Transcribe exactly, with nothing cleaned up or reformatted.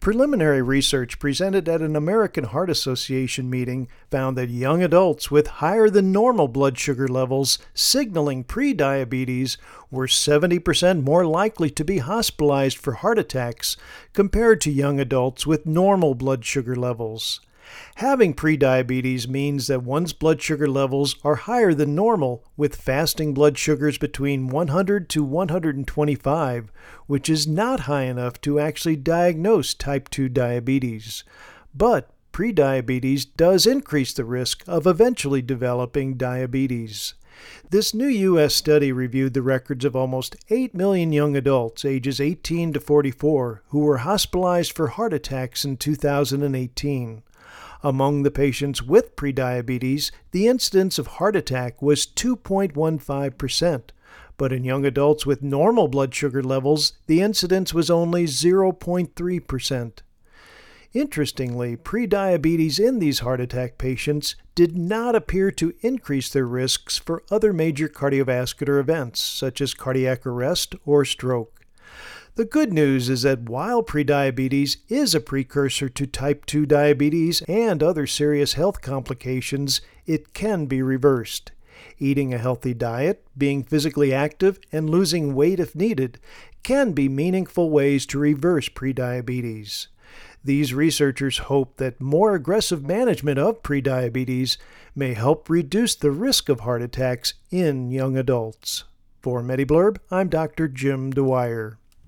Preliminary research presented at an American Heart Association meeting found that young adults with higher than normal blood sugar levels signaling prediabetes were seventy percent more likely to be hospitalized for heart attacks compared to young adults with normal blood sugar levels. Having prediabetes means that one's blood sugar levels are higher than normal, with fasting blood sugars between one hundred to one hundred twenty-five, which is not high enough to actually diagnose type two diabetes. But prediabetes does increase the risk of eventually developing diabetes. This new U S study reviewed the records of almost eight million young adults ages eighteen to forty-four who were hospitalized for heart attacks in two thousand eighteen. Among the patients with prediabetes, the incidence of heart attack was two point one five percent, but in young adults with normal blood sugar levels, the incidence was only zero point three percent. Interestingly, prediabetes in these heart attack patients did not appear to increase their risks for other major cardiovascular events, such as cardiac arrest or stroke. The good news is that while prediabetes is a precursor to type two diabetes and other serious health complications, it can be reversed. Eating a healthy diet, being physically active, and losing weight if needed can be meaningful ways to reverse prediabetes. These researchers hope that more aggressive management of prediabetes may help reduce the risk of heart attacks in young adults. For Mediblurb, I'm Doctor Jim DeWire.